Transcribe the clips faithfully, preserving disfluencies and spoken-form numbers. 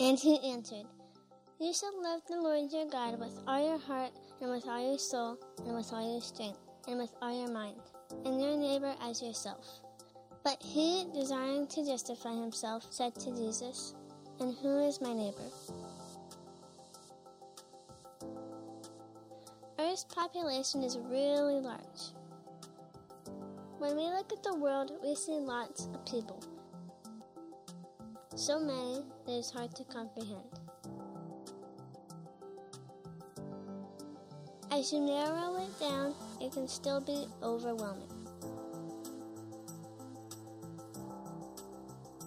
And he answered, You shall love the Lord your God with all your heart, and with all your soul, and with all your strength, and with all your mind, and your neighbor as yourself. But he, desiring to justify himself, said to Jesus, And who is my neighbor? Earth's population is really large. When we look at the world, we see lots of people. So many that it's hard to comprehend. As you narrow it down, it can still be overwhelming.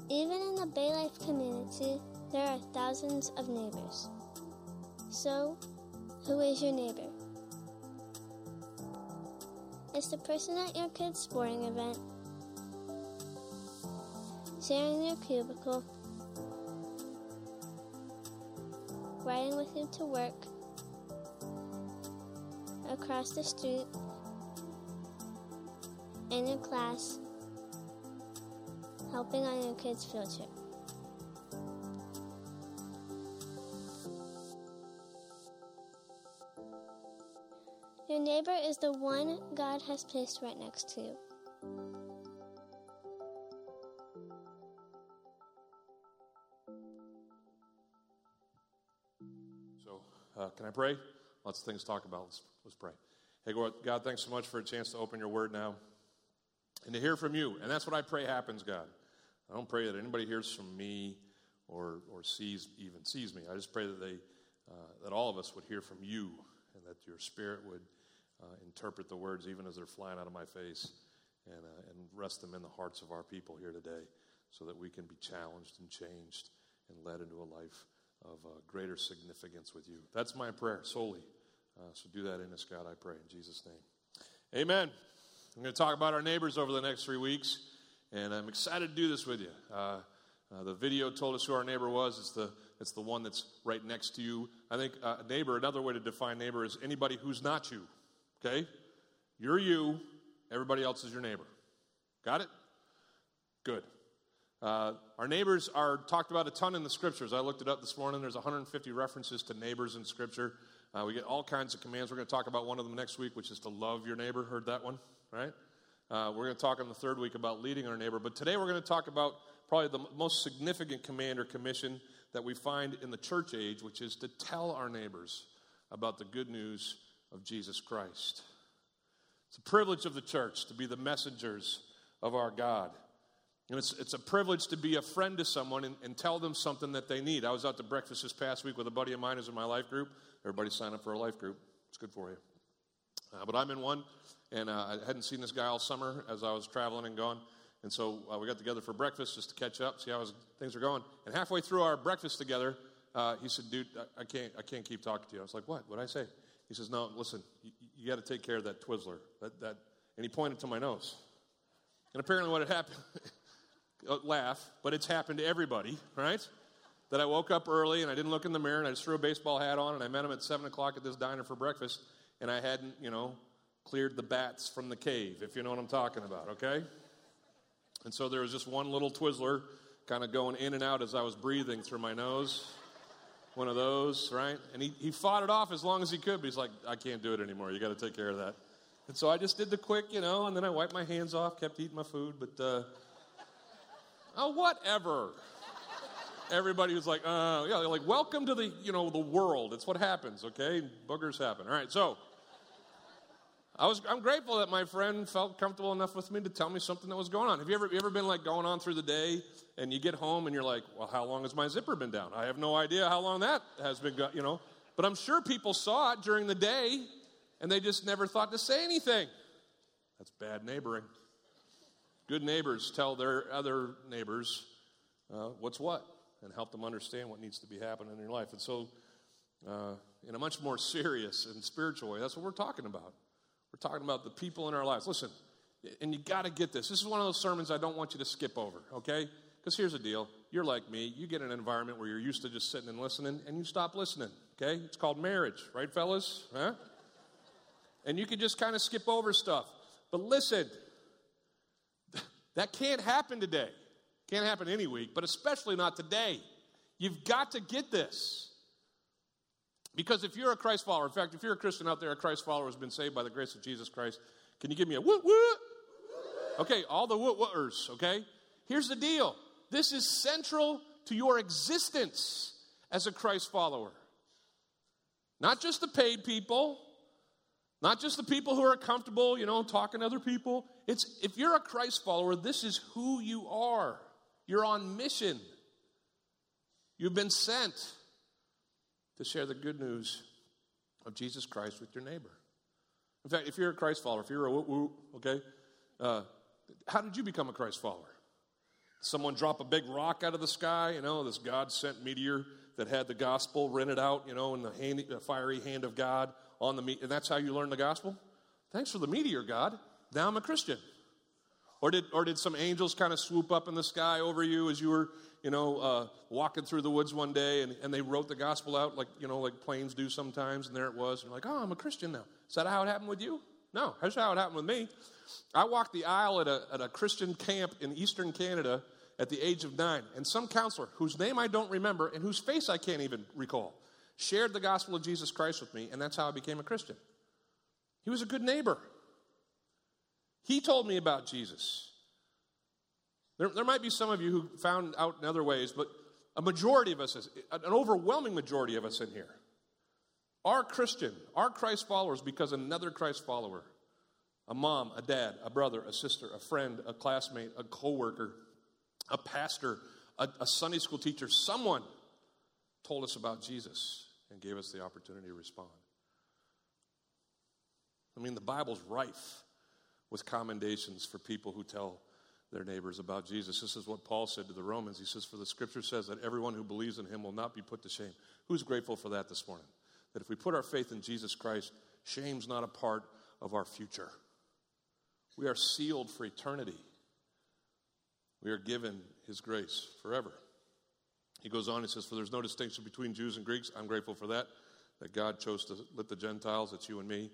Even in the Baylife community, there are thousands of neighbors. So, who is your neighbor? It's the person at your kid's sporting event, sharing your cubicle, riding with you to work, across the street, in your class, helping on your kids' field trip. Your neighbor is the one God has placed right next to you. So, uh, can I pray? Lots of things to talk about. Let's, let's pray. Hey, God, thanks so much for a chance to open your word now and to hear from you. And that's what I pray happens, God. I don't pray that anybody hears from me or or sees even sees me. I just pray that they uh, that all of us would hear from you and that your spirit would uh, interpret the words even as they're flying out of my face and, uh, and rest them in the hearts of our people here today so that we can be challenged and changed and led into a life of uh, greater significance with you. That's my prayer solely. Uh, so do that in us, God, I pray, in Jesus' name. Amen. I'm going to talk about our neighbors over the next three weeks, and I'm excited to do this with you. Uh, uh, the video told us who our neighbor was. It's the it's the one that's right next to you. I think uh, neighbor, another way to define neighbor is anybody who's not you, okay? You're you. Everybody else is your neighbor. Got it? Good. Uh, our neighbors are talked about a ton in the scriptures. I looked it up this morning. There's one hundred fifty references to neighbors in scripture. Uh, we get all kinds of commands. We're going to talk about one of them next week, which is to love your neighbor. Heard that one, right? Uh, we're going to talk on the third week about leading our neighbor. But today we're going to talk about probably the most significant command or commission that we find in the church age, which is to tell our neighbors about the good news of Jesus Christ. It's a privilege of the church to be the messengers of our God. And it's it's a privilege to be a friend to someone and, and tell them something that they need. I was out to breakfast this past week with a buddy of mine who's in my life group. Everybody sign up for a life group. It's good for you. Uh, but I'm in one, and uh, I hadn't seen this guy all summer as I was traveling and gone. And so uh, we got together for breakfast just to catch up, see how his, things are going. And halfway through our breakfast together, uh, he said, dude, I, I can't I can't keep talking to you. I was like, what? What did I say? He says, no, listen, you, you got to take care of that Twizzler. That, that, and he pointed to my nose. And apparently what had happened... laugh, but it's happened to everybody, right? That I woke up early and I didn't look in the mirror and I just threw a baseball hat on and I met him at seven o'clock at this diner for breakfast and I hadn't, you know, cleared the bats from the cave, if you know what I'm talking about, okay? And so there was just one little Twizzler kind of going in and out as I was breathing through my nose, one of those, right? And he, he fought it off as long as he could, but he's like, I can't do it anymore. You got to take care of that. And so I just did the quick, you know, and then I wiped my hands off, kept eating my food, but... uh Oh, whatever. Everybody was like, uh, yeah, like, welcome to the, you know, the world. It's what happens, okay? Boogers happen. All right, so I was, I'm grateful that my friend felt comfortable enough with me to tell me something that was going on. Have you ever, you ever been, like, going on through the day, and you get home, and you're like, well, how long has my zipper been down? I have no idea how long that has been, go- you know. But I'm sure people saw it during the day, and they just never thought to say anything. That's bad neighboring. Good neighbors tell their other neighbors uh, what's what and help them understand what needs to be happening in your life. And so uh, in a much more serious and spiritual way, that's what we're talking about. We're talking about the people in our lives. Listen, and you got to get this. This is one of those sermons I don't want you to skip over, okay? Because here's the deal. You're like me. You get in an environment where you're used to just sitting and listening, and you stop listening, okay? It's called marriage, right, fellas? Huh? And you can just kind of skip over stuff. But listen... That can't happen today. Can't happen any week, but especially not today. You've got to get this. Because if you're a Christ follower, in fact, if you're a Christian out there, a Christ follower has been saved by the grace of Jesus Christ, can you give me a whoop, whoop? Okay, all the whoop, whoopers, okay? Here's the deal. This is central to your existence as a Christ follower. Not just the paid people, not just the people who are comfortable, you know, talking to other people. It's, if you're a Christ follower, this is who you are. You're on mission. You've been sent to share the good news of Jesus Christ with your neighbor. In fact, if you're a Christ follower, if you're a woo-woo, okay, uh, how did you become a Christ follower? Someone drop a big rock out of the sky, you know, this God-sent meteor that had the gospel rented out, you know, in the, hand, the fiery hand of God on the meteor. And that's how you learn the gospel? Thanks for the meteor, God. Now I'm a Christian. Or did or did some angels kind of swoop up in the sky over you as you were, you know, uh, walking through the woods one day, and, and they wrote the gospel out like, you know, like planes do sometimes, and there it was. And you're like, oh, I'm a Christian now. Is that how it happened with you? No, that's how it happened with me. I walked the aisle at a, at a Christian camp in eastern Canada at the age of nine, and some counselor, whose name I don't remember and whose face I can't even recall, shared the gospel of Jesus Christ with me, and that's how I became a Christian. He was a good neighbor. He told me about Jesus. There, there might be some of you who found out in other ways, but a majority of us, an overwhelming majority of us in here, are Christian, are Christ followers because another Christ follower, a mom, a dad, a brother, a sister, a friend, a classmate, a coworker, a pastor, a, a Sunday school teacher, someone told us about Jesus and gave us the opportunity to respond. I mean, the Bible's rife with commendations for people who tell their neighbors about Jesus. This is what Paul said to the Romans. He says, for the scripture says that everyone who believes in him will not be put to shame. Who's grateful for that this morning? That if we put our faith in Jesus Christ, shame's not a part of our future. We are sealed for eternity. We are given his grace forever. He goes on, he says, for there's no distinction between Jews and Greeks. I'm grateful for that, that God chose to let the Gentiles, that's you and me,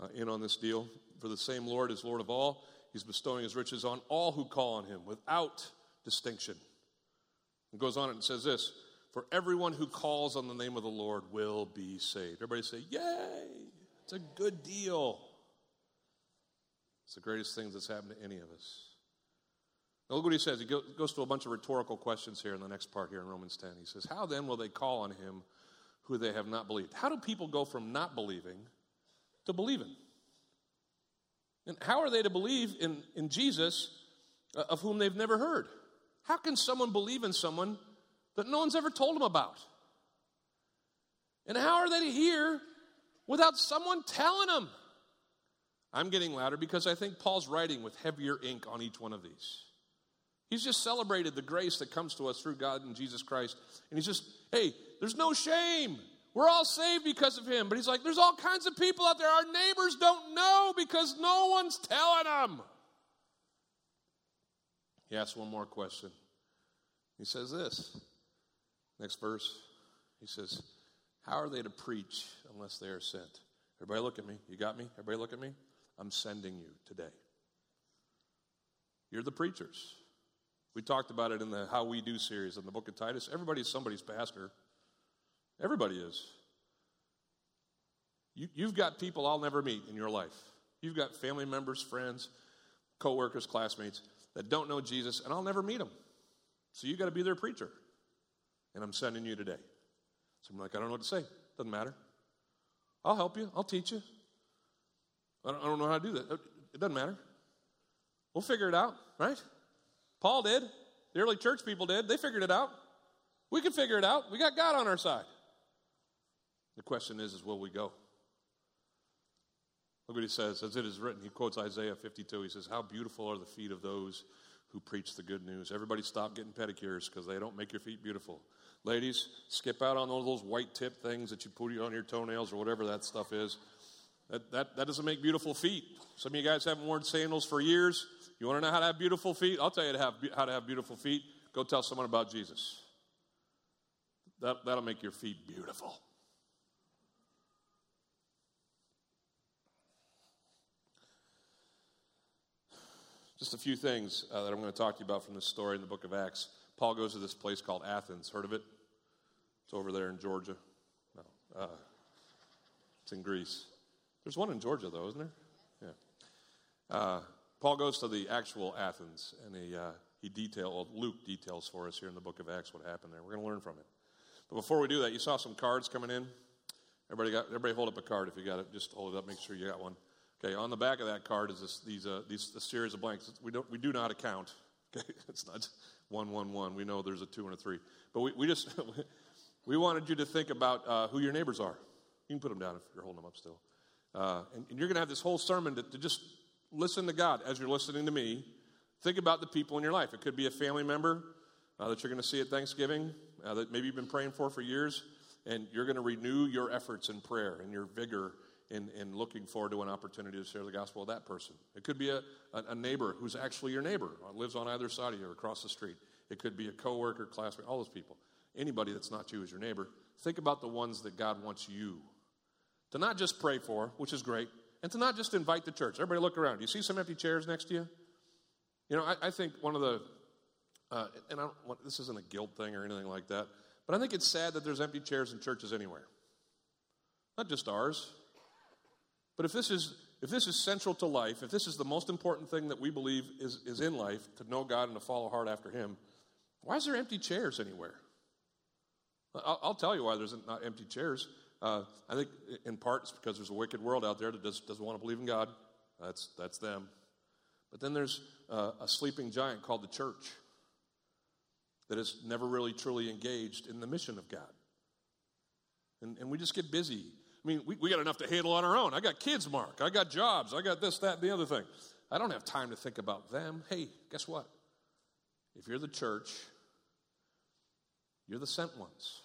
Uh, in on this deal. For the same Lord is Lord of all. He's bestowing his riches on all who call on him without distinction. It goes on and says this, for everyone who calls on the name of the Lord will be saved. Everybody say, yay! It's a good deal. It's the greatest thing that's happened to any of us. Now look what he says. He goes through a bunch of rhetorical questions here in the next part here in Romans ten. He says, how then will they call on him who they have not believed? How do people go from not believing to believe in? And how are they to believe in, in Jesus uh, of whom they've never heard? How can someone believe in someone that no one's ever told them about? And how are they to hear without someone telling them? I'm getting louder because I think Paul's writing with heavier ink on each one of these. He's just celebrated the grace that comes to us through God and Jesus Christ. And he's just, hey, there's no shame. We're all saved because of him. But he's like, there's all kinds of people out there our neighbors don't know because no one's telling them. He asks one more question. He says this. Next verse. He says, how are they to preach unless they are sent? Everybody look at me. You got me? Everybody look at me? I'm sending you today. You're the preachers. We talked about it in the How We Do series in the book of Titus. Everybody's somebody's pastor. Everybody is. You, you've got people I'll never meet in your life. You've got family members, friends, coworkers, classmates that don't know Jesus, and I'll never meet them. So you've got to be their preacher. And I'm sending you today. So I'm like, I don't know what to say. Doesn't matter. I'll help you. I'll teach you. I don't, I don't know how to do that. It doesn't matter. We'll figure it out, right? Paul did. The early church people did. They figured it out. We can figure it out. We got God on our side. The question is, is will we go? Look what he says. As it is written, he quotes Isaiah fifty-two. He says, how beautiful are the feet of those who preach the good news. Everybody stop getting pedicures because they don't make your feet beautiful. Ladies, skip out on all those white tip things that you put on your toenails or whatever that stuff is. That, that, that doesn't make beautiful feet. Some of you guys haven't worn sandals for years. You want to know how to have beautiful feet? I'll tell you to have, how to have beautiful feet. Go tell someone about Jesus. That, that'll make your feet beautiful. Just a few things uh, that I'm going to talk to you about from this story in the book of Acts. Paul goes to this place called Athens. Heard of it? It's over there in Georgia. No. Uh, it's in Greece. There's one in Georgia, though, isn't there? Yeah. Uh, Paul goes to the actual Athens, and he uh, he detailed, Luke details for us here in the book of Acts what happened there. We're going to learn from it. But before we do that, you saw some cards coming in. Everybody got? Everybody hold up a card if you got it. Just hold it up. Make sure you got one. Okay. On the back of that card is this, these uh, these a series of blanks. We don't we do not account. Okay. It's not one one one. We know there's a two and a three. But we we just we wanted you to think about uh, who your neighbors are. You can put them down if you're holding them up still. Uh, and, and you're going to have this whole sermon to, to just listen to God as you're listening to me. Think about the people in your life. It could be a family member uh, that you're going to see at Thanksgiving uh, that maybe you've been praying for for years, and you're going to renew your efforts in prayer and your vigor in, in looking forward to an opportunity to share the gospel with that person. It could be a, a, a neighbor who's actually your neighbor, lives on either side of you or across the street. It could be a coworker, classmate, all those people. Anybody that's not you is your neighbor. Think about the ones that God wants you to not just pray for, which is great, and to not just invite the church. Everybody look around. Do you see some empty chairs next to you? You know, I, I think one of the, uh, and I don't want, this isn't a guilt thing or anything like that, but I think it's sad that there's empty chairs in churches anywhere. Not just ours. But if this is if this is central to life, if this is the most important thing that we believe is, is in life, to know God and to follow hard after him, why is there empty chairs anywhere? I'll, I'll tell you why there's not empty chairs. Uh, I think in part it's because there's a wicked world out there that does, doesn't want to believe in God. That's that's them. But then there's uh, a sleeping giant called the church that is never really truly engaged in the mission of God. And and we just get busy. I mean, we, we got enough to handle on our own. I got kids, Mark. I got jobs. I got this, that, and the other thing. I don't have time to think about them. Hey, guess what? If you're the church, you're the sent ones.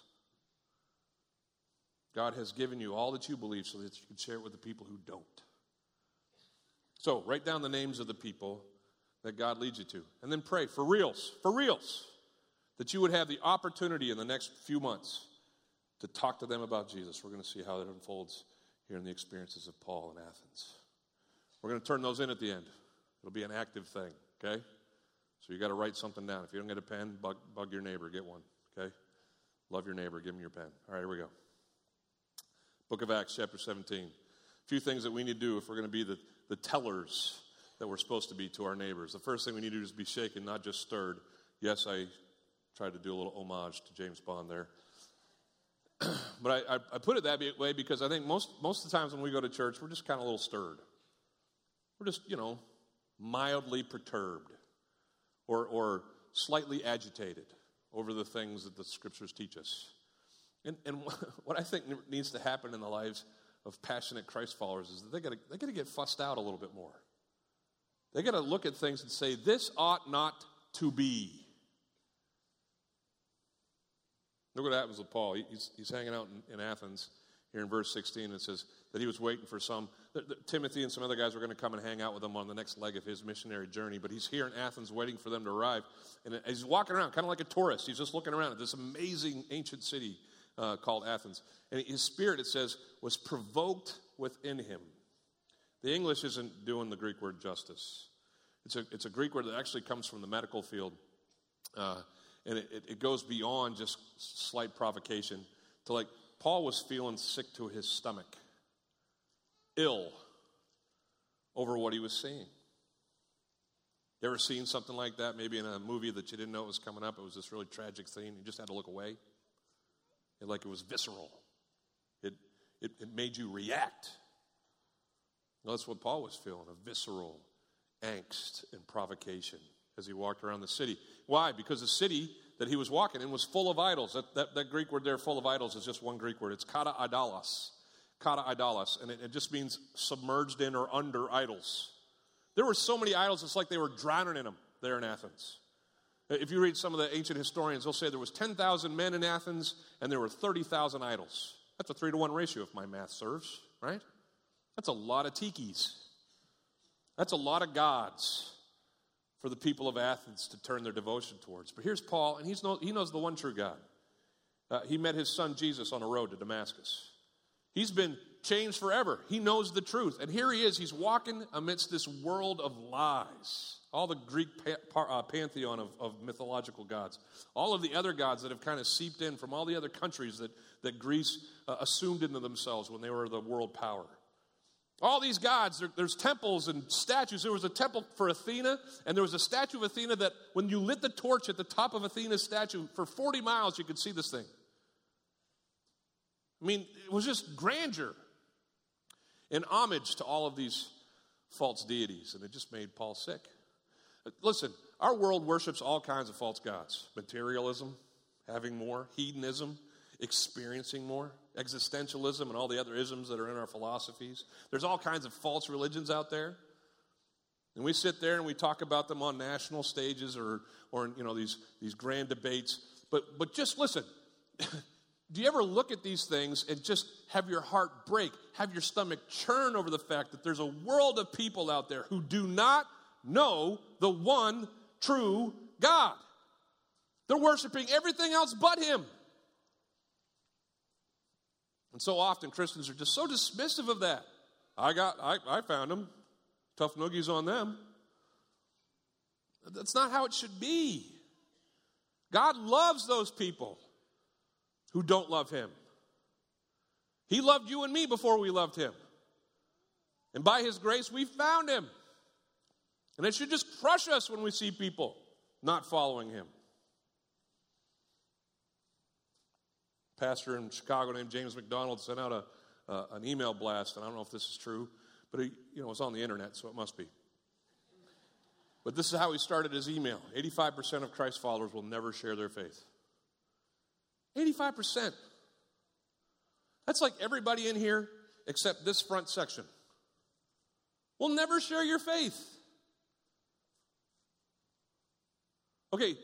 God has given you all that you believe so that you can share it with the people who don't. So write down the names of the people that God leads you to. And then pray for reals, for reals, that you would have the opportunity in the next few months to talk to them about Jesus. We're going to see how that unfolds here in the experiences of Paul in Athens. We're going to turn those in at the end. It'll be an active thing, okay? So you got to write something down. If you don't get a pen, bug, bug your neighbor. Get one, okay? Love your neighbor. Give him your pen. All right, here we go. Book of Acts, chapter seventeen. A few things that we need to do if we're going to be the, the tellers that we're supposed to be to our neighbors. The first thing we need to do is be shaken, not just stirred. Yes, I tried to do a little homage to James Bond there. But I, I, I put it that way because I think most, most of the times when we go to church, we're just kind of a little stirred. We're just, you know, mildly perturbed or, or slightly agitated over the things that the scriptures teach us. And, and what I think needs to happen in the lives of passionate Christ followers is that they got they got to get fussed out a little bit more. They got to look at things and say, "This ought not to be." Look what happens with Paul. He's, he's hanging out in, in Athens here in verse sixteen, and it says that he was waiting for some that, that Timothy and some other guys were going to come and hang out with him on the next leg of his missionary journey. But he's here in Athens waiting for them to arrive, and he's walking around kind of like a tourist. He's just looking around at this amazing ancient city. Uh, called Athens. And his spirit, it says, was provoked within him. The English isn't doing the Greek word justice. It's a, it's a Greek word that actually comes from the medical field. Uh, and it, it goes beyond just slight provocation to like, Paul was feeling sick to his stomach, ill over what he was seeing. You ever seen something like that? Maybe in a movie that you didn't know it was coming up. It was this really tragic scene. You just had to look away. It, like it was visceral. It, it it made you react. Well, that's what Paul was feeling, a visceral angst and provocation as he walked around the city. Why? Because the city that he was walking in was full of idols. That that, that Greek word there, full of idols, is just one Greek word. It's kata idolos. Kata idolos. And it, it just means submerged in or under idols. There were so many idols, it's like they were drowning in them there in Athens. If you read some of the ancient historians, they'll say there was ten thousand men in Athens and there were thirty thousand idols. That's a three to one ratio if my math serves, right? That's a lot of tikis. That's a lot of gods for the people of Athens to turn their devotion towards. But here's Paul, and he's no, he knows the one true God. Uh, he met his son Jesus on a road to Damascus. He's been changed forever. He knows the truth. And here he is. He's walking amidst this world of lies. All the Greek pantheon of, of mythological gods. All of the other gods that have kind of seeped in from all the other countries that, that Greece uh, assumed into themselves when they were the world power. All these gods, there, there's temples and statues. There was a temple for Athena, and there was a statue of Athena that when you lit the torch at the top of Athena's statue, for forty miles you could see this thing. I mean, it was just grandeur and homage to all of these false deities, and it just made Paul sick. Listen, our world worships all kinds of false gods. Materialism, having more, hedonism, experiencing more, existentialism, and all the other isms that are in our philosophies. There's all kinds of false religions out there. And we sit there and we talk about them on national stages or, or you know, these, these grand debates. But, but just listen, do you ever look at these things and just have your heart break, have your stomach churn over the fact that there's a world of people out there who do not know the one true God? They're worshiping everything else but him. And so often Christians are just so dismissive of that. I got, I, I found him. Tough noogies on them. That's not how it should be. God loves those people who don't love him. He loved you and me before we loved him. And by his grace, we found him. And it should just crush us when we see people not following him. A pastor in Chicago named James McDonald sent out a, uh, an email blast, and I don't know if this is true, but it, you know, it's on the internet, so it must be. But this is how he started his email. eighty-five percent of Christ's followers will never share their faith. eighty-five percent. That's like everybody in here except this front section. Will never share your faith. Okay,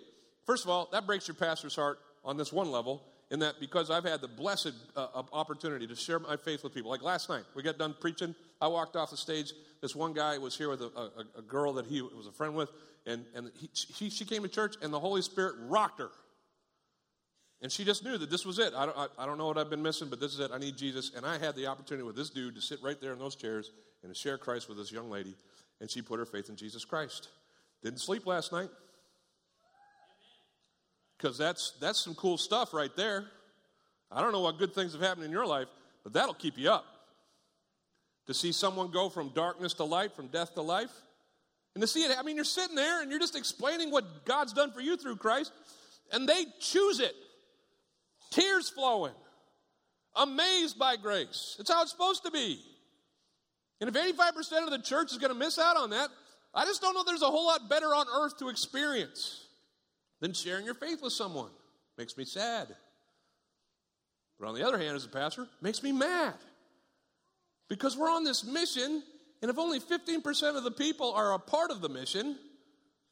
first of all, that breaks your pastor's heart on this one level, in that because I've had the blessed uh, opportunity to share my faith with people. Like last night, we got done preaching. I walked off the stage. This one guy was here with a, a, a girl that he was a friend with, and, and he, she, she came to church, and the Holy Spirit rocked her. And she just knew that this was it. I don't, I, I don't know what I've been missing, but this is it. I need Jesus. And I had the opportunity with this dude to sit right there in those chairs and to share Christ with this young lady, and she put her faith in Jesus Christ. Didn't sleep last night. Because that's that's some cool stuff right there. I don't know what good things have happened in your life, but that'll keep you up. To see someone go from darkness to light, from death to life. And to see it, I mean, you're sitting there and you're just explaining what God's done for you through Christ. And they choose it. Tears flowing. Amazed by grace. It's how it's supposed to be. And if eighty-five percent of the church is going to miss out on that, I just don't know there's a whole lot better on earth to experience than sharing your faith with someone. Makes me sad. But on the other hand, as a pastor, makes me mad. Because we're on this mission, and if only fifteen percent of the people are a part of the mission,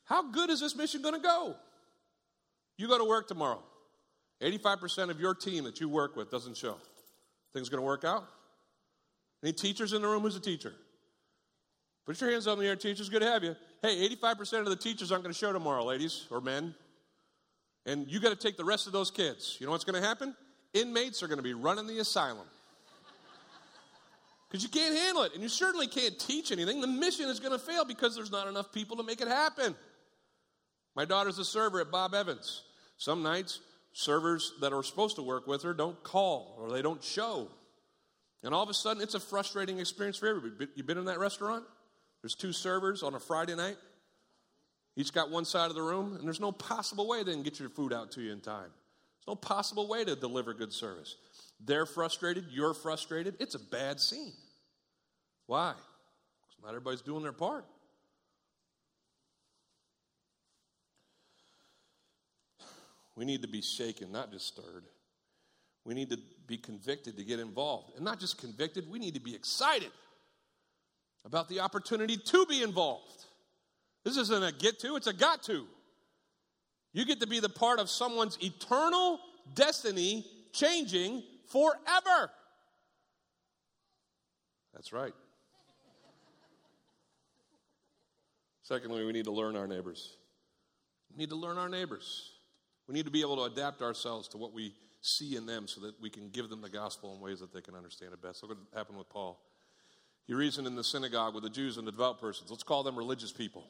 how good is this mission going to go? You go to work tomorrow. eighty-five percent of your team that you work with doesn't show. Things going to work out? Any teachers in the room? Who's a teacher? Put your hands up in the air, teachers. Good to have you. Hey, eighty-five percent of the teachers aren't going to show tomorrow, ladies or men. And you got to take the rest of those kids. You know what's going to happen? Inmates are going to be running the asylum. Because you can't handle it, and you certainly can't teach anything. The mission is going to fail because there's not enough people to make it happen. My daughter's a server at Bob Evans. Some nights, servers that are supposed to work with her don't call or they don't show. And all of a sudden, it's a frustrating experience for everybody. You've been in that restaurant? There's two servers on a Friday night. Each got one side of the room, and there's no possible way they can get your food out to you in time. There's no possible way to deliver good service. They're frustrated. You're frustrated. It's a bad scene. Why? Because not everybody's doing their part. We need to be shaken, not just stirred. We need to be convicted to get involved. And not just convicted, we need to be excited about the opportunity to be involved. This isn't a get to, it's a got to. You get to be the part of someone's eternal destiny changing forever. That's right. Secondly, we need to learn our neighbors. We need to learn our neighbors. We need to be able to adapt ourselves to what we see in them so that we can give them the gospel in ways that they can understand it best. Look what happened with Paul. He reasoned in the synagogue with the Jews and the devout persons. Let's call them religious people.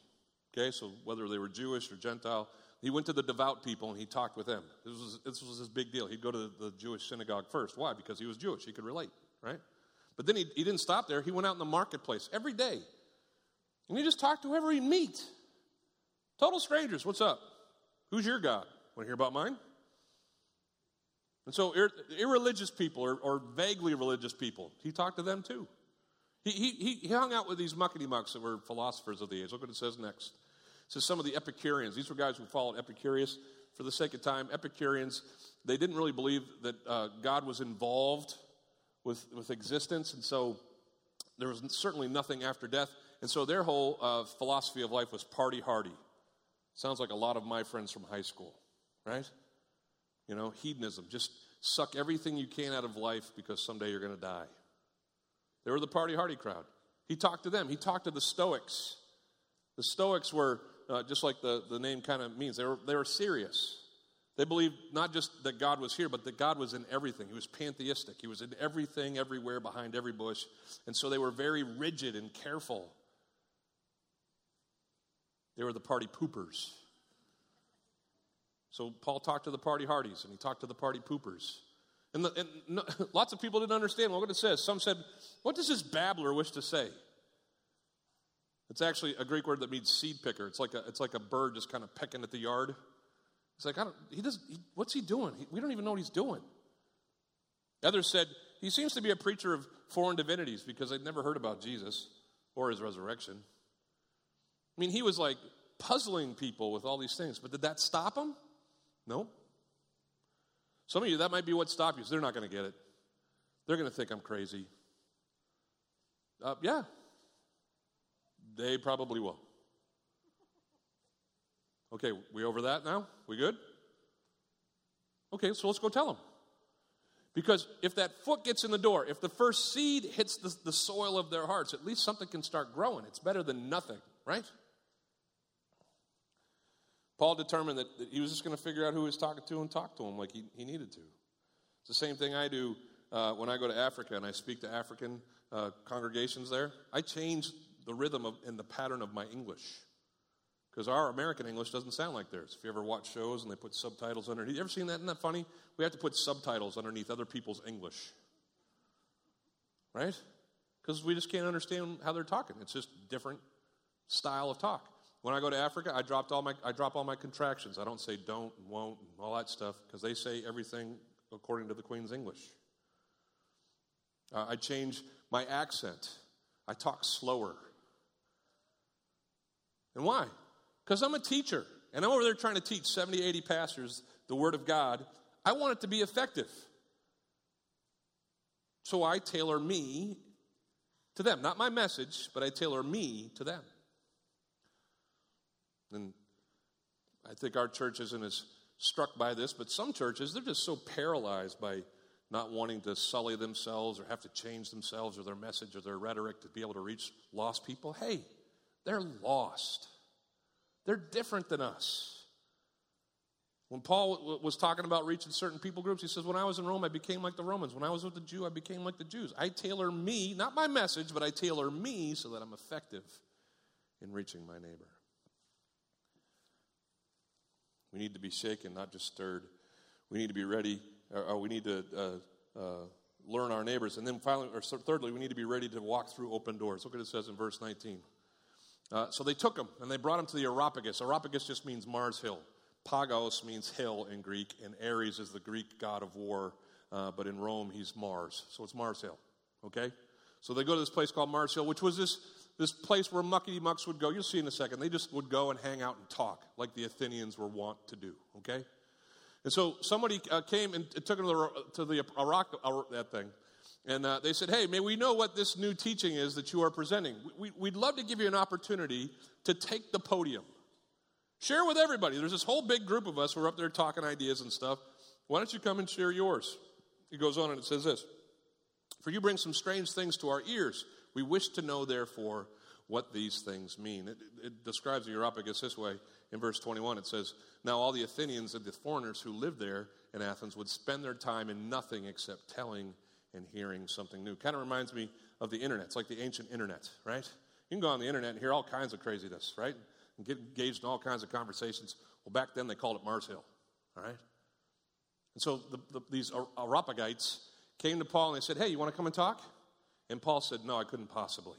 Okay, so whether they were Jewish or Gentile, he went to the devout people and he talked with them. This was, this was his big deal. He'd go to the, the Jewish synagogue first. Why? Because he was Jewish. He could relate, right? But then he, he didn't stop there. He went out in the marketplace every day. And he just talked to whoever he'd meet. Total strangers. What's up? Who's your God? Want to hear about mine? And so ir- irreligious people or, or vaguely religious people, he talked to them too. He, he, he hung out with these muckety-mucks that were philosophers of the age. Look what it says next. It says some of the Epicureans. These were guys who followed Epicurus. For the sake of time, Epicureans, they didn't really believe that uh, God was involved with, with existence, and so there was certainly nothing after death. And so their whole uh, philosophy of life was party-hardy. Sounds like a lot of my friends from high school, right? You know, hedonism. Just suck everything you can out of life because someday you're going to die. They were the party-hardy crowd. He talked to them. He talked to the Stoics. The Stoics were, uh, just like the, the name kind of means, they were, they were serious. They believed not just that God was here, but that God was in everything. He was pantheistic. He was in everything, everywhere, behind every bush. And so they were very rigid and careful. They were the party poopers. So Paul talked to the party hardies, and he talked to the party poopers. And, the, and no, lots of people didn't understand what it says. Some said, what does this babbler wish to say? It's actually a Greek word that means seed picker. It's like a, it's like a bird just kind of pecking at the yard. It's like, I don't, he doesn't, he, what's he doing? He, we don't even know what he's doing. Others said, he seems to be a preacher of foreign divinities because they'd never heard about Jesus or his resurrection. I mean, he was like puzzling people with all these things, but did that stop him? No. Some of you, that might be what stopped you. So they're not going to get it. They're going to think I'm crazy. Uh, yeah. They probably will. Okay, we over that now? We good? Okay, so let's go tell them. Because if that foot gets in the door, if the first seed hits the, the soil of their hearts, at least something can start growing. It's better than nothing, right? Paul determined that, that he was just going to figure out who he was talking to and talk to him like he, he needed to. It's the same thing I do uh, when I go to Africa and I speak to African uh, congregations there. I change the rhythm of, and the pattern of my English. Because our American English doesn't sound like theirs. If you ever watch shows and they put subtitles underneath. You ever seen that? Isn't that funny? We have to put subtitles underneath other people's English. Right? Because we just can't understand how they're talking. It's just different style of talk. When I go to Africa, I dropped all my I drop all my contractions. I don't say don't and won't and all that stuff because they say everything according to the Queen's English. Uh, I change my accent. I talk slower. And why? Because I'm a teacher, and I'm over there trying to teach seventy, eighty pastors the Word of God. I want it to be effective. So I tailor me to them. Not my message, but I tailor me to them. And I think our church isn't as struck by this, but some churches, they're just so paralyzed by not wanting to sully themselves or have to change themselves or their message or their rhetoric to be able to reach lost people. Hey, they're lost. They're different than us. When Paul w- was talking about reaching certain people groups, he says, when I was in Rome, I became like the Romans. When I was with the Jew, I became like the Jews. I tailor me, not my message, but I tailor me so that I'm effective in reaching my neighbor. We need to be shaken, not just stirred. We need to be ready. Or we need to uh, uh, learn our neighbors. And then finally, or thirdly, we need to be ready to walk through open doors. Look what it says in verse nineteen. Uh, so they took him, and they brought him to the Areopagus. Areopagus just means Mars Hill. Pagos means hill in Greek, and Ares is the Greek god of war. Uh, but in Rome, he's Mars. So it's Mars Hill, okay? So they go to this place called Mars Hill, which was this, this place where muckety-mucks would go. You'll see in a second. They just would go and hang out and talk like the Athenians were wont to do, okay? And so somebody uh, came and took him to the, to the Arac- Arac- that thing, and uh, they said, hey, may we know what this new teaching is that you are presenting? We, we, we'd love to give you an opportunity to take the podium. Share with everybody. There's this whole big group of us who are up there talking ideas and stuff. Why don't you come and share yours? It goes on and it says this, for you bring some strange things to our ears. We wish to know, therefore, what these things mean. It, it describes the Areopagus this way. in verse twenty-one, it says, "Now all the Athenians and the foreigners who lived there in Athens would spend their time in nothing except telling and hearing something new." Kind of reminds me of the internet. It's like the ancient internet, right? You can go on the internet and hear all kinds of craziness, right? And get engaged in all kinds of conversations. Well, back then they called it Mars Hill, all right? And so the, the, these Areopagites came to Paul and they said, "Hey, you want to come and talk?" And Paul said, "No, I couldn't possibly.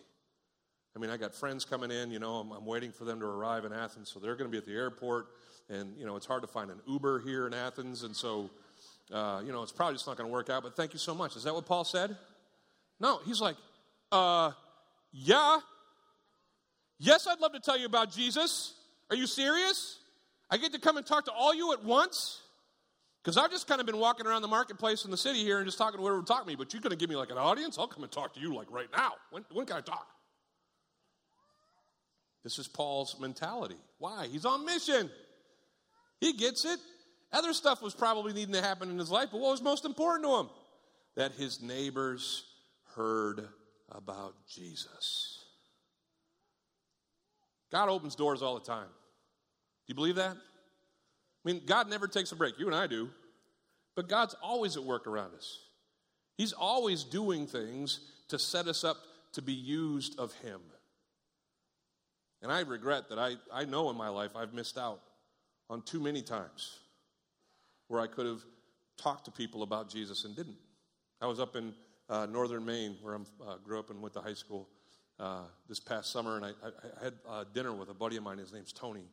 I mean, I got friends coming in, you know, I'm, I'm waiting for them to arrive in Athens, so they're going to be at the airport, and, you know, it's hard to find an Uber here in Athens, and so, uh, you know, it's probably just not going to work out, but thank you so much." Is that what Paul said? No, he's like, uh, yeah, yes, I'd love to tell you about Jesus. Are you serious? I get to come and talk to all you at once? Because I've just kind of been walking around the marketplace in the city here and just talking to whoever would talk to me, but you're going to give me like an audience? I'll come and talk to you like right now. When, when can I talk? This is Paul's mentality. Why? He's on mission. He gets it. Other stuff was probably needing to happen in his life, but what was most important to him? That his neighbors heard about Jesus. God opens doors all the time. Do you believe that? I mean, God never takes a break. You and I do. But God's always at work around us. He's always doing things to set us up to be used of him. And I regret that I, I know in my life I've missed out on too many times where I could have talked to people about Jesus and didn't. I was up in uh, northern Maine where I uh, grew up and went to high school uh, this past summer, and I, I, I had uh, dinner with a buddy of mine. His name's Tony.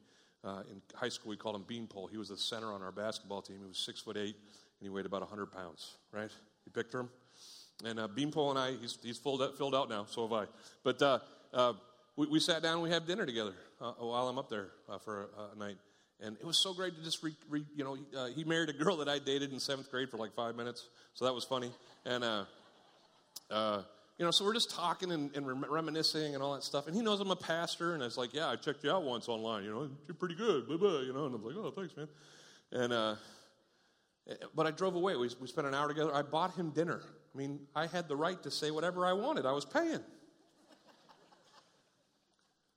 Uh, in high school, we called him Beanpole. He was the center on our basketball team. He was six foot eight, and he weighed about one hundred pounds, right? You picture him? And uh, Beanpole and I, he's, he's filled, out, filled out now, so have I. But... Uh, uh, We, we sat down and we had dinner together uh, while I'm up there uh, for a, a night. And it was so great to just, re, re, you know, uh, he married a girl that I dated in seventh grade for like five minutes. So that was funny. And, uh, uh, you know, so we're just talking and, and rem- reminiscing and all that stuff. And he knows I'm a pastor. And I was like, "Yeah, I checked you out once online. You know, you're pretty good, blah, blah," you know. And I was like, "Oh, thanks, man." And, uh, but I drove away. We, we spent an hour together. I bought him dinner. I mean, I had the right to say whatever I wanted. I was paying.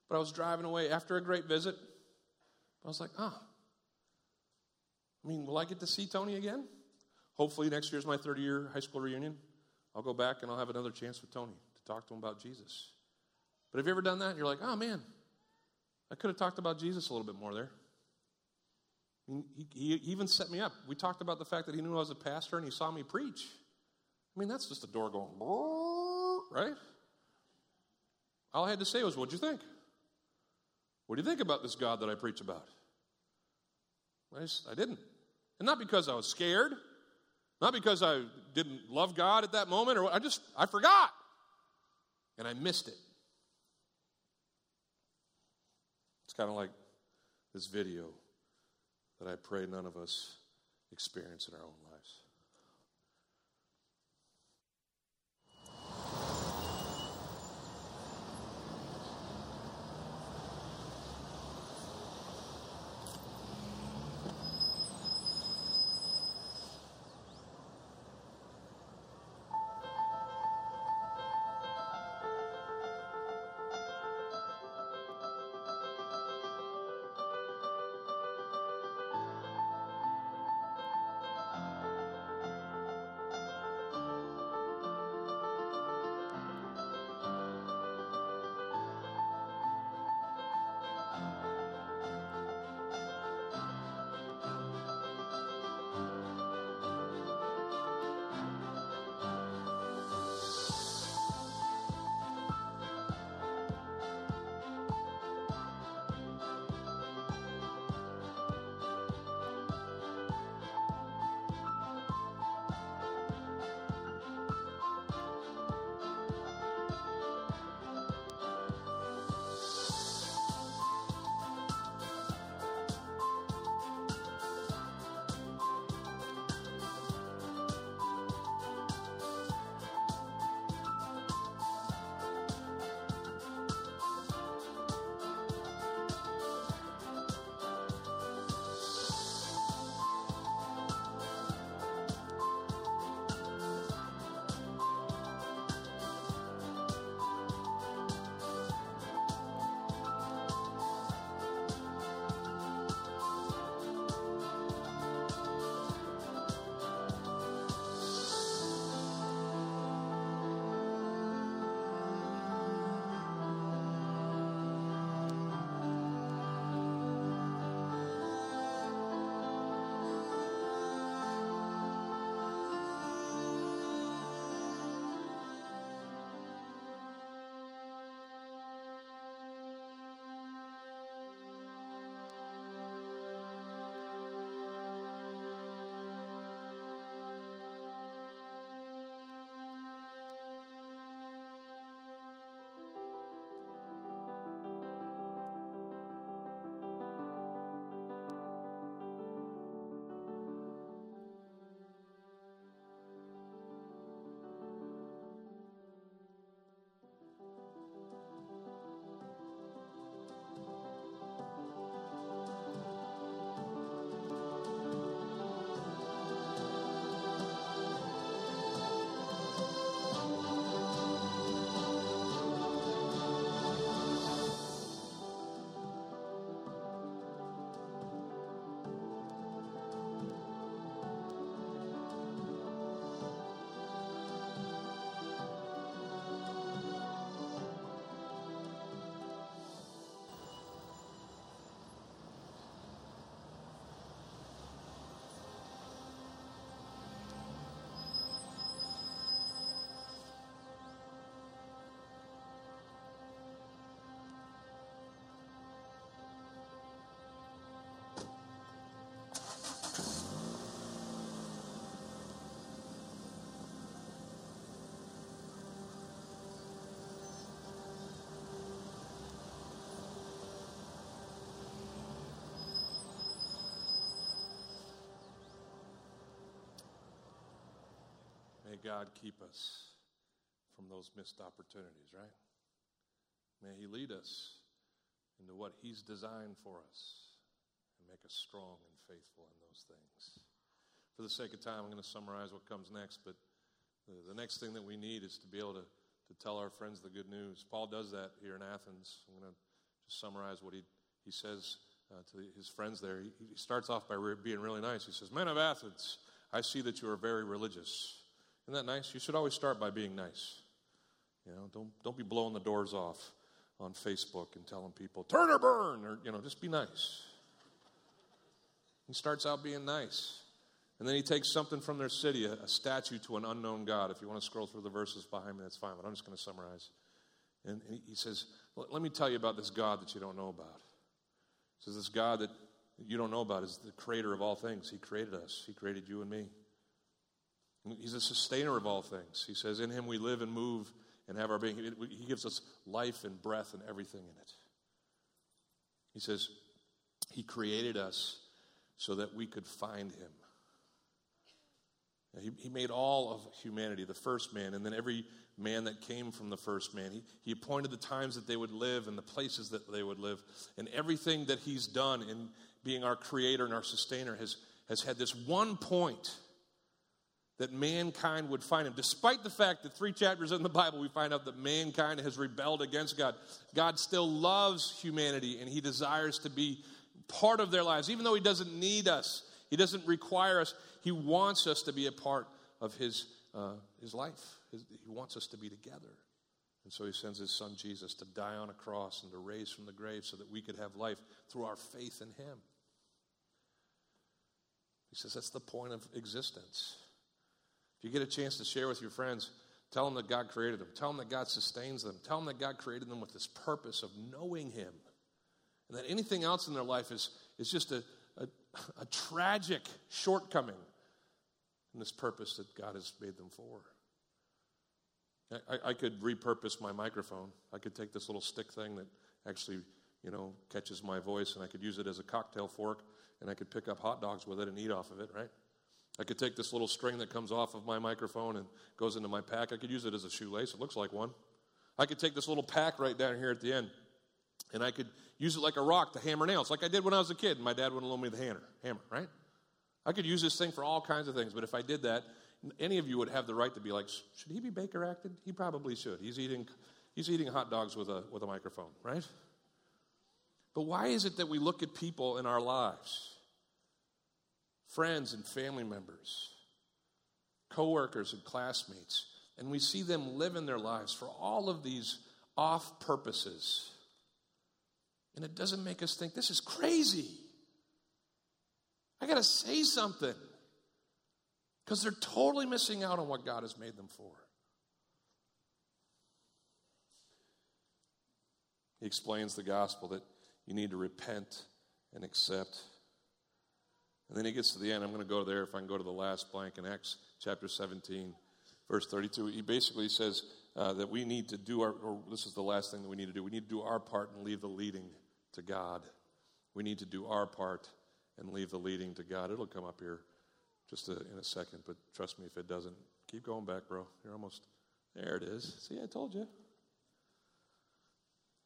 But I was driving away after a great visit. I was like, ah. I mean, will I get to see Tony again? Hopefully next year's my thirty-year high school reunion. I'll go back and I'll have another chance with Tony to talk to him about Jesus. But have you ever done that? You're like, oh, man, I could have talked about Jesus a little bit more there. I mean, he, he even set me up. We talked about the fact that he knew I was a pastor and he saw me preach. I mean, that's just a door going, right? All I had to say was, "What'd you think? What do you think about this God that I preach about?" I, just, I didn't. And not because I was scared, not because I didn't love God at that moment, or I just, I forgot. And I missed it. It's kind of like this video that I pray none of us experience in our own lives. may God keep us from those missed opportunities, right? May he lead us into what he's designed for us and make us strong and faithful in those things. For the sake of time, I'm going to summarize what comes next, but the, the next thing that we need is to be able to, to tell our friends the good news. Paul does that here in Athens. I'm going to just summarize what he, he says uh, to his friends there. He, he starts off by re- being really nice. He says, "Men of Athens, I see that you are very religious." Isn't that nice? You should always start by being nice. You know, don't don't be blowing the doors off on Facebook and telling people, "Turn or burn," or, you know, just be nice. He starts out being nice. And then he takes something from their city, a, a statue to an unknown god. If you want to scroll through the verses behind me, that's fine, but I'm just going to summarize. And, and he says, let me tell you about this God that you don't know about. He says, this God that you don't know about is the creator of all things. He created us. He created you and me. He's a sustainer of all things. He says, in him we live and move and have our being. He gives us life and breath and everything in it. He says, he created us so that we could find him. He, he made all of humanity, the first man, and then every man that came from the first man. He, he appointed the times that they would live and the places that they would live. And everything that he's done in being our creator and our sustainer has, has had this one point that mankind would find him. Despite the fact that three chapters in the Bible we find out that mankind has rebelled against God, God still loves humanity and he desires to be part of their lives. Even though he doesn't need us, he doesn't require us, he wants us to be a part of his uh, his life. His, he wants us to be together. And so he sends his son Jesus to die on a cross and to raise from the grave so that we could have life through our faith in him. He says that's the point of existence. If you get a chance to share with your friends, tell them that God created them. Tell them that God sustains them. Tell them that God created them with this purpose of knowing him. And that anything else in their life is, is just a A, a tragic shortcoming in this purpose that God has made them for. I, I could repurpose my microphone. I could take this little stick thing that actually, you know, catches my voice, and I could use it as a cocktail fork, and I could pick up hot dogs with it and eat off of it, right? I could take this little string that comes off of my microphone and goes into my pack. I could use it as a shoelace. It looks like one. I could take this little pack right down here at the end, and I could use it like a rock to hammer nails, like I did when I was a kid, and my dad wouldn't loan me the hammer, hammer, right? I could use this thing for all kinds of things, but if I did that, any of you would have the right to be like, should he be Baker-acted? He probably should. He's eating he's eating hot dogs with a with a microphone, right? But why is it that we look at people in our lives, friends and family members, coworkers and classmates, and we see them living their lives for all of these off purposes? And it doesn't make us think, this is crazy. I got to say something. Because they're totally missing out on what God has made them for. He explains the gospel that you need to repent and accept. And then he gets to the end. I'm going to go there if I can go to the last blank in Acts chapter seventeen, verse thirty-two. He basically says uh, that we need to do our, or this is the last thing that we need to do. We need to do our part and leave the leading to God. We need to do our part and leave the leading to God. It'll come up here just a, in a second, but trust me if it doesn't. Keep going back, bro. You're almost, there it is. See, I told you.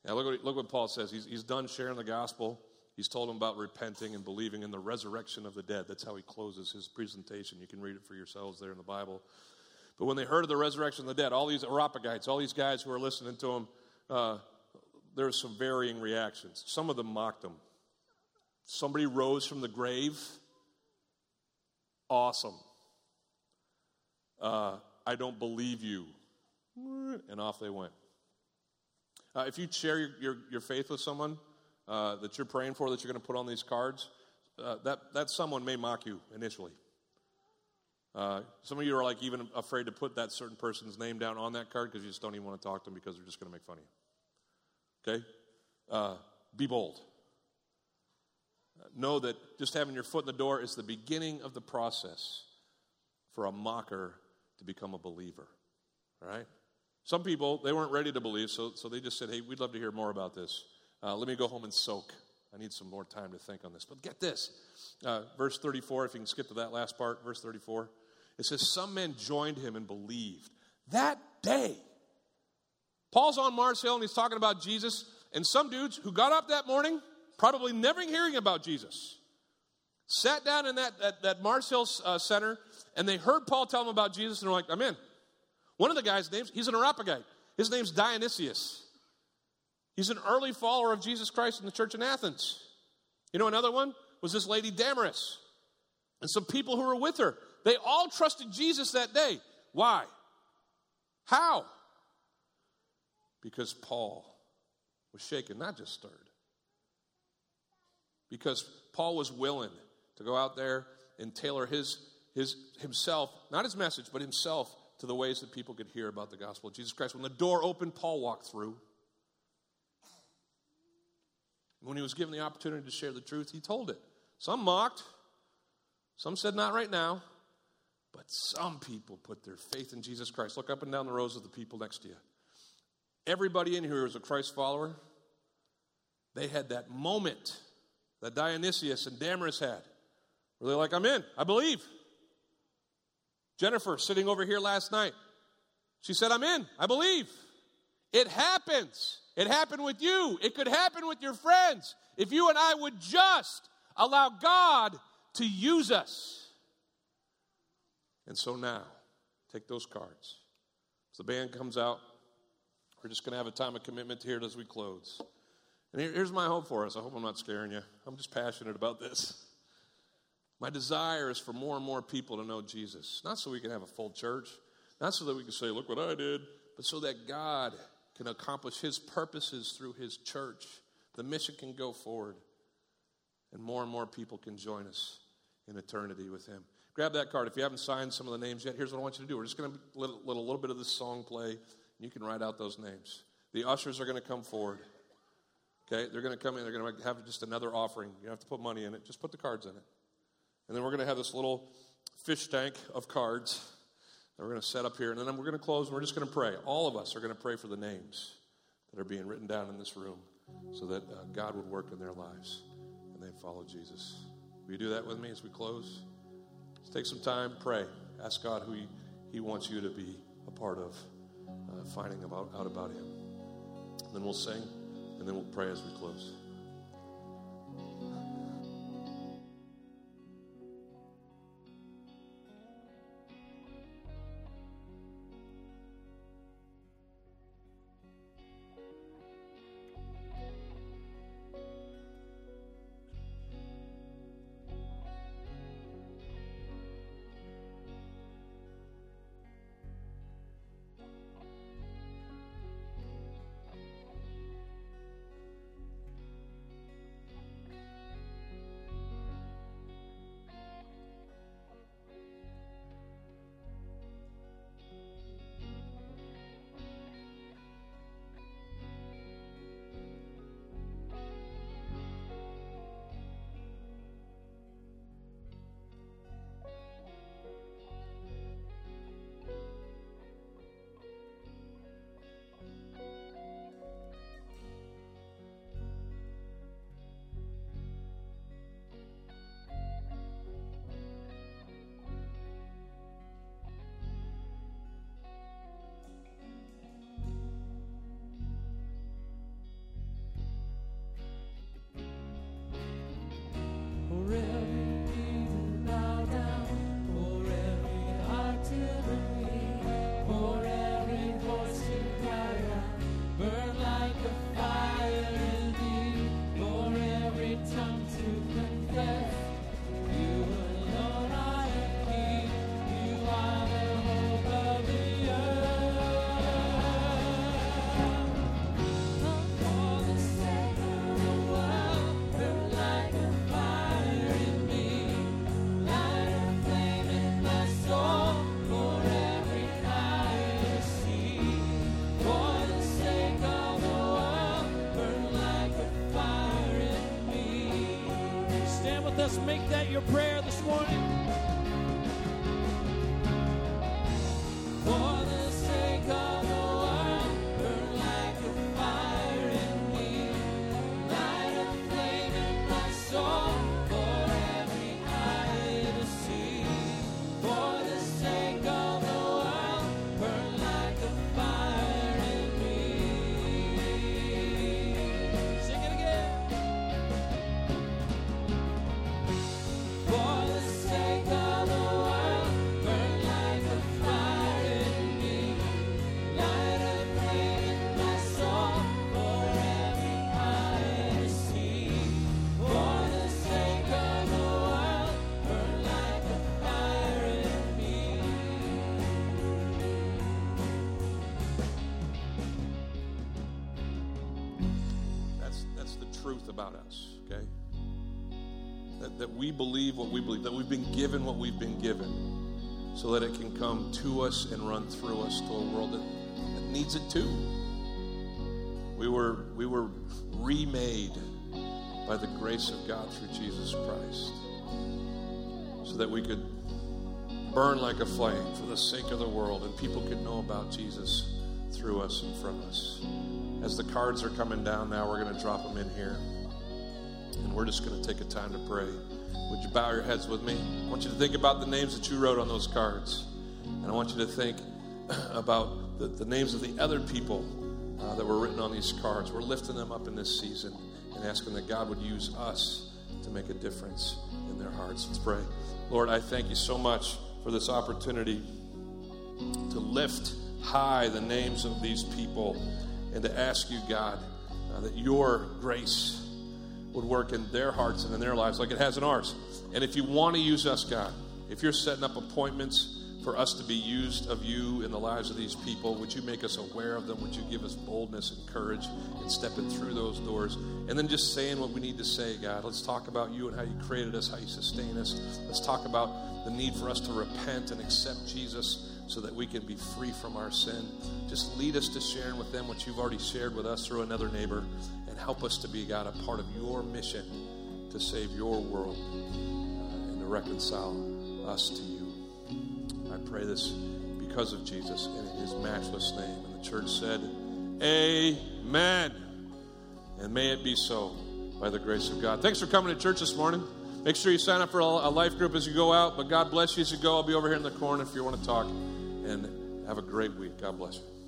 Now look what, look what Paul says. He's, he's done sharing the gospel. He's told them about repenting and believing in the resurrection of the dead. That's how he closes his presentation. You can read it for yourselves there in the Bible. But when they heard of the resurrection of the dead, all these Areopagites, all these guys who are listening to him, uh, there were some varying reactions. Some of them mocked him. Somebody rose from the grave. Awesome. Uh, I don't believe you. And off they went. Uh, if you share your, your, your faith with someone uh, that you're praying for, that you're going to put on these cards, uh, that, that someone may mock you initially. Uh, some of you are like even afraid to put that certain person's name down on that card because you just don't even want to talk to them because they're just going to make fun of you. Okay? Uh, be bold. Know that just having your foot in the door is the beginning of the process for a mocker to become a believer. All right? Some people, they weren't ready to believe, so, so they just said, hey, we'd love to hear more about this. Uh, let me go home and soak. I need some more time to think on this. But get this. Uh, verse thirty-four, if you can skip to that last part, verse thirty-four. It says, some men joined him and believed that day. Paul's on Mars Hill and he's talking about Jesus, and some dudes who got up that morning, probably never hearing about Jesus, sat down in that, that, that Mars Hill uh, Center, and they heard Paul tell them about Jesus, and they're like, I'm in. One of the guys' names, he's an Areopagite. His name's Dionysius. He's an early follower of Jesus Christ in the church in Athens. You know, another one was this lady Damaris, and some people who were with her. They all trusted Jesus that day. Why? How? Because Paul was shaken, not just stirred. Because Paul was willing to go out there and tailor his, his himself, not his message, but himself, to the ways that people could hear about the gospel of Jesus Christ. When the door opened, Paul walked through. When he was given the opportunity to share the truth, he told it. Some mocked. Some said, not right now. But some people put their faith in Jesus Christ. Look up and down the rows of the people next to you. Everybody in here is a Christ follower. They had that moment that Dionysius and Damaris had, where they're like, I'm in. I believe. Jennifer, sitting over here last night, she said, I'm in. I believe. It happens. It happened with you. It could happen with your friends if you and I would just allow God to use us. And so now, take those cards. As the band comes out, we're just going to have a time of commitment here as we close. And here's my hope for us. I hope I'm not scaring you. I'm just passionate about this. My desire is for more and more people to know Jesus. Not so we can have a full church. Not so that we can say, look what I did. But so that God can accomplish his purposes through his church. The mission can go forward. And more and more people can join us in eternity with him. Grab that card. If you haven't signed some of the names yet, here's what I want you to do. We're just going to let a little bit of this song play. You can write out those names. The ushers are going to come forward. Okay, they're going to come in. They're going to have just another offering. You don't have to put money in it. Just put the cards in it. And then we're going to have this little fish tank of cards that we're going to set up here. And then we're going to close, and we're just going to pray. All of us are going to pray for the names that are being written down in this room so that uh, God would work in their lives and they'd follow Jesus. Will you do that with me as we close? Let's take some time, pray. Ask God who he, he wants you to be a part of. Uh, finding about, out about him. And then we'll sing, and then we'll pray as we close. Let's make that your prayer this morning. For the sake about us, okay? That, that we believe what we believe, that we've been given what we've been given, so that it can come to us and run through us to a world that, that needs it too. We were, we were remade by the grace of God through Jesus Christ, so that we could burn like a flame for the sake of the world, and people could know about Jesus through us and from us. As the cards are coming down now, we're going to drop them in here, and we're just going to take a time to pray. Would you bow your heads with me? I want you to think about the names that you wrote on those cards, and I want you to think about the, the names of the other people uh, that were written on these cards. We're lifting them up in this season and asking that God would use us to make a difference in their hearts. Let's pray. Lord, I thank you so much for this opportunity to lift high the names of these people and to ask you, God, uh, that your grace would work in their hearts and in their lives like it has in ours. And if you want to use us, God, if you're setting up appointments for us to be used of you in the lives of these people, would you make us aware of them? Would you give us boldness and courage in stepping through those doors? And then just saying what we need to say, God. Let's talk about you and how you created us, how you sustain us. Let's talk about the need for us to repent and accept Jesus so that we can be free from our sin. Just lead us to sharing with them what you've already shared with us through another neighbor, and help us to be, God, a part of your mission to save your world uh, and to reconcile us to you. I pray this because of Jesus and in his matchless name. And the church said, amen. And may it be so by the grace of God. Thanks for coming to church this morning. Make sure you sign up for a life group as you go out. But God bless you as you go. I'll be over here in the corner if you want to talk. And have a great week. God bless you.